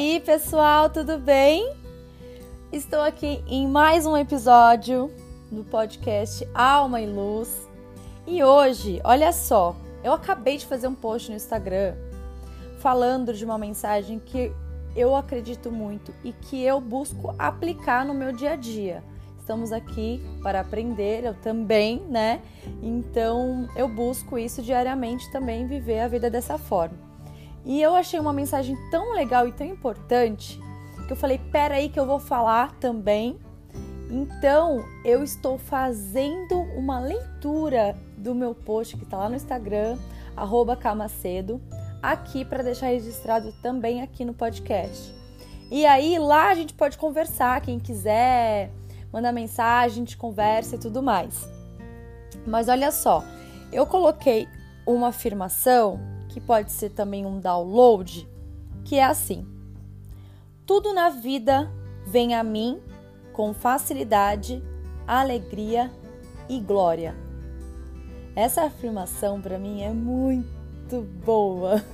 aí, pessoal, tudo bem? Estou aqui em mais um episódio do podcast Alma e Luz. E hoje, olha só, eu acabei de fazer um post no Instagram falando de uma mensagem que eu acredito muito e que eu busco aplicar no meu dia a dia. Estamos aqui para aprender, eu também, né? Então, eu busco isso diariamente também, viver a vida dessa forma. E eu achei uma mensagem tão legal e tão importante que eu falei, peraí que eu vou falar também. Então, eu estou fazendo uma leitura do meu post que está lá no Instagram, @Camacedo, aqui para deixar registrado também aqui no podcast. E aí, lá a gente pode conversar, quem quiser manda mensagem, a gente conversa e tudo mais. Mas olha só, eu coloquei uma afirmação, que pode ser também um download, que é assim: tudo na vida vem a mim com facilidade, alegria e glória. Essa afirmação para mim é muito boa.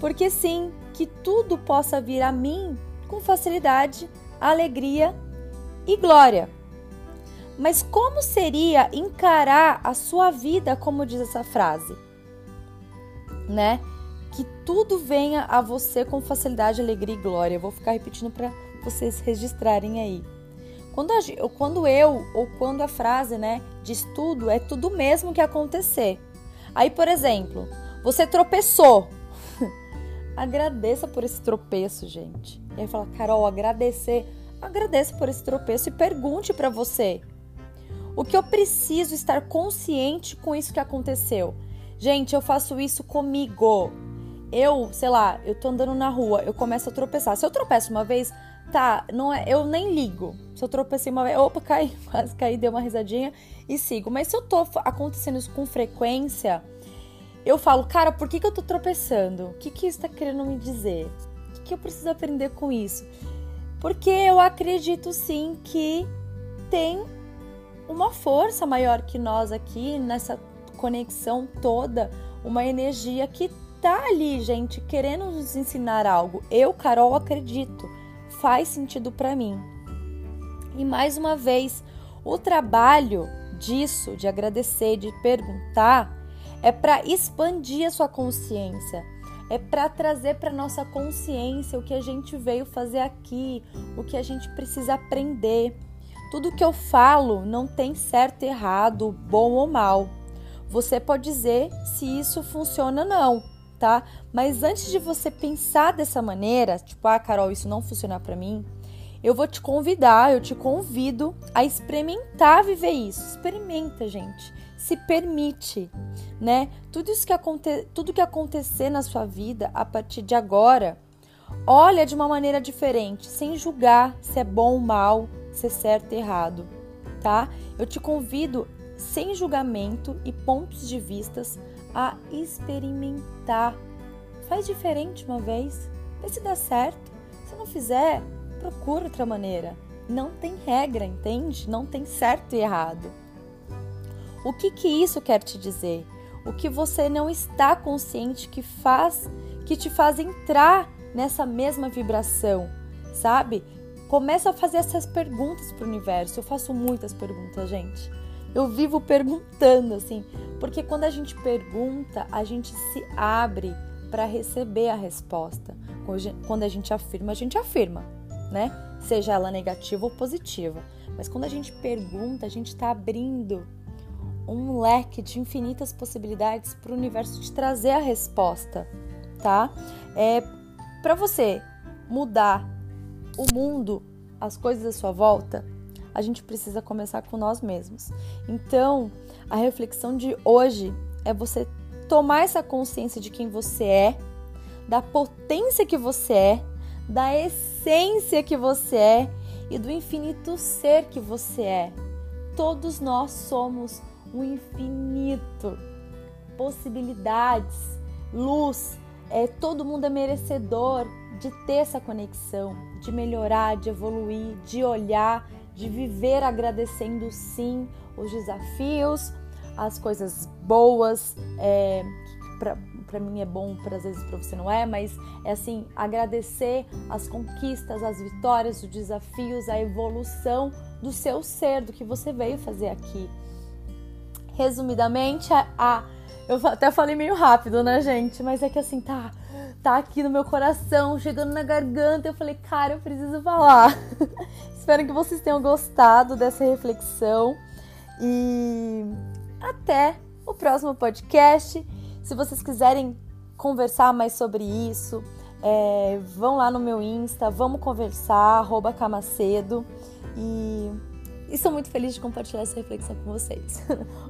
Porque sim, que tudo possa vir a mim com facilidade, alegria e glória. Mas como seria encarar a sua vida, como diz essa frase, né? Que tudo venha a você com facilidade, alegria e glória. Eu vou ficar repetindo para vocês registrarem aí. Quando a frase, né, diz tudo, é tudo mesmo que acontecer. Aí, por exemplo, você tropeçou. Agradeça por esse tropeço, gente. E aí fala, Carol, agradeça por esse tropeço e pergunte para você: o que eu preciso estar consciente com isso que aconteceu? Gente, eu faço isso comigo. Eu tô andando na rua, eu começo a tropeçar. Se eu tropeço uma vez, eu nem ligo. Se eu tropecei uma vez, opa, quase caí, dei uma risadinha e sigo. Mas se eu tô acontecendo isso com frequência, eu falo, cara, por que eu tô tropeçando? O que isso tá querendo me dizer? O que eu preciso aprender com isso? Porque eu acredito sim que tem uma força maior que nós aqui, nessa conexão toda, uma energia que tá ali, gente, querendo nos ensinar algo. Eu, Carol, acredito, faz sentido para mim. E mais uma vez, o trabalho disso, de agradecer, de perguntar, é para expandir a sua consciência. É para trazer para nossa consciência o que a gente veio fazer aqui, o que a gente precisa aprender. Tudo que eu falo não tem certo, errado, bom ou mal. Você pode dizer se isso funciona ou não, tá? Mas antes de você pensar dessa maneira, tipo, Carol, isso não funciona para mim, eu te convido a experimentar viver isso. Experimenta, gente. Se permite, né? Tudo que acontecer na sua vida a partir de agora, olha de uma maneira diferente, sem julgar se é bom ou mal, se é certo ou errado, tá? Eu te convido, sem julgamento e pontos de vistas, a experimentar. Faz diferente uma vez, vê se dá certo. Se não fizer, procura outra maneira. Não tem regra, entende? Não tem certo e errado. O que isso quer te dizer? O que você não está consciente que te faz entrar nessa mesma vibração, sabe? Começa a fazer essas perguntas para o universo. Eu faço muitas perguntas, gente. Eu vivo perguntando, assim, porque quando a gente pergunta, a gente se abre para receber a resposta. Quando a gente afirma, né? Seja ela negativa ou positiva. Mas quando a gente pergunta, a gente está abrindo um leque de infinitas possibilidades para o universo te trazer a resposta, tá? Para você mudar o mundo, as coisas à sua volta, a gente precisa começar com nós mesmos. Então, a reflexão de hoje é você tomar essa consciência de quem você é, da potência que você é, da essência que você é e do infinito ser que você é. Todos nós somos um infinito, possibilidades, luz, todo mundo é merecedor de ter essa conexão, de melhorar, de evoluir, de olhar, de viver agradecendo sim os desafios, as coisas boas, para mim é bom, às vezes para você não é, mas é assim, agradecer as conquistas, as vitórias, os desafios, a evolução do seu ser, do que você veio fazer aqui. Resumidamente, eu até falei meio rápido, né, gente? Mas é que assim, tá aqui no meu coração, chegando na garganta, eu falei, cara, eu preciso falar. Espero que vocês tenham gostado dessa reflexão e até o próximo podcast. Se vocês quiserem conversar mais sobre isso, vão lá no meu Insta, vamos conversar, @Camacedo, e estou muito feliz de compartilhar essa reflexão com vocês.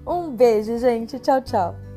Um beijo, gente. Tchau, tchau.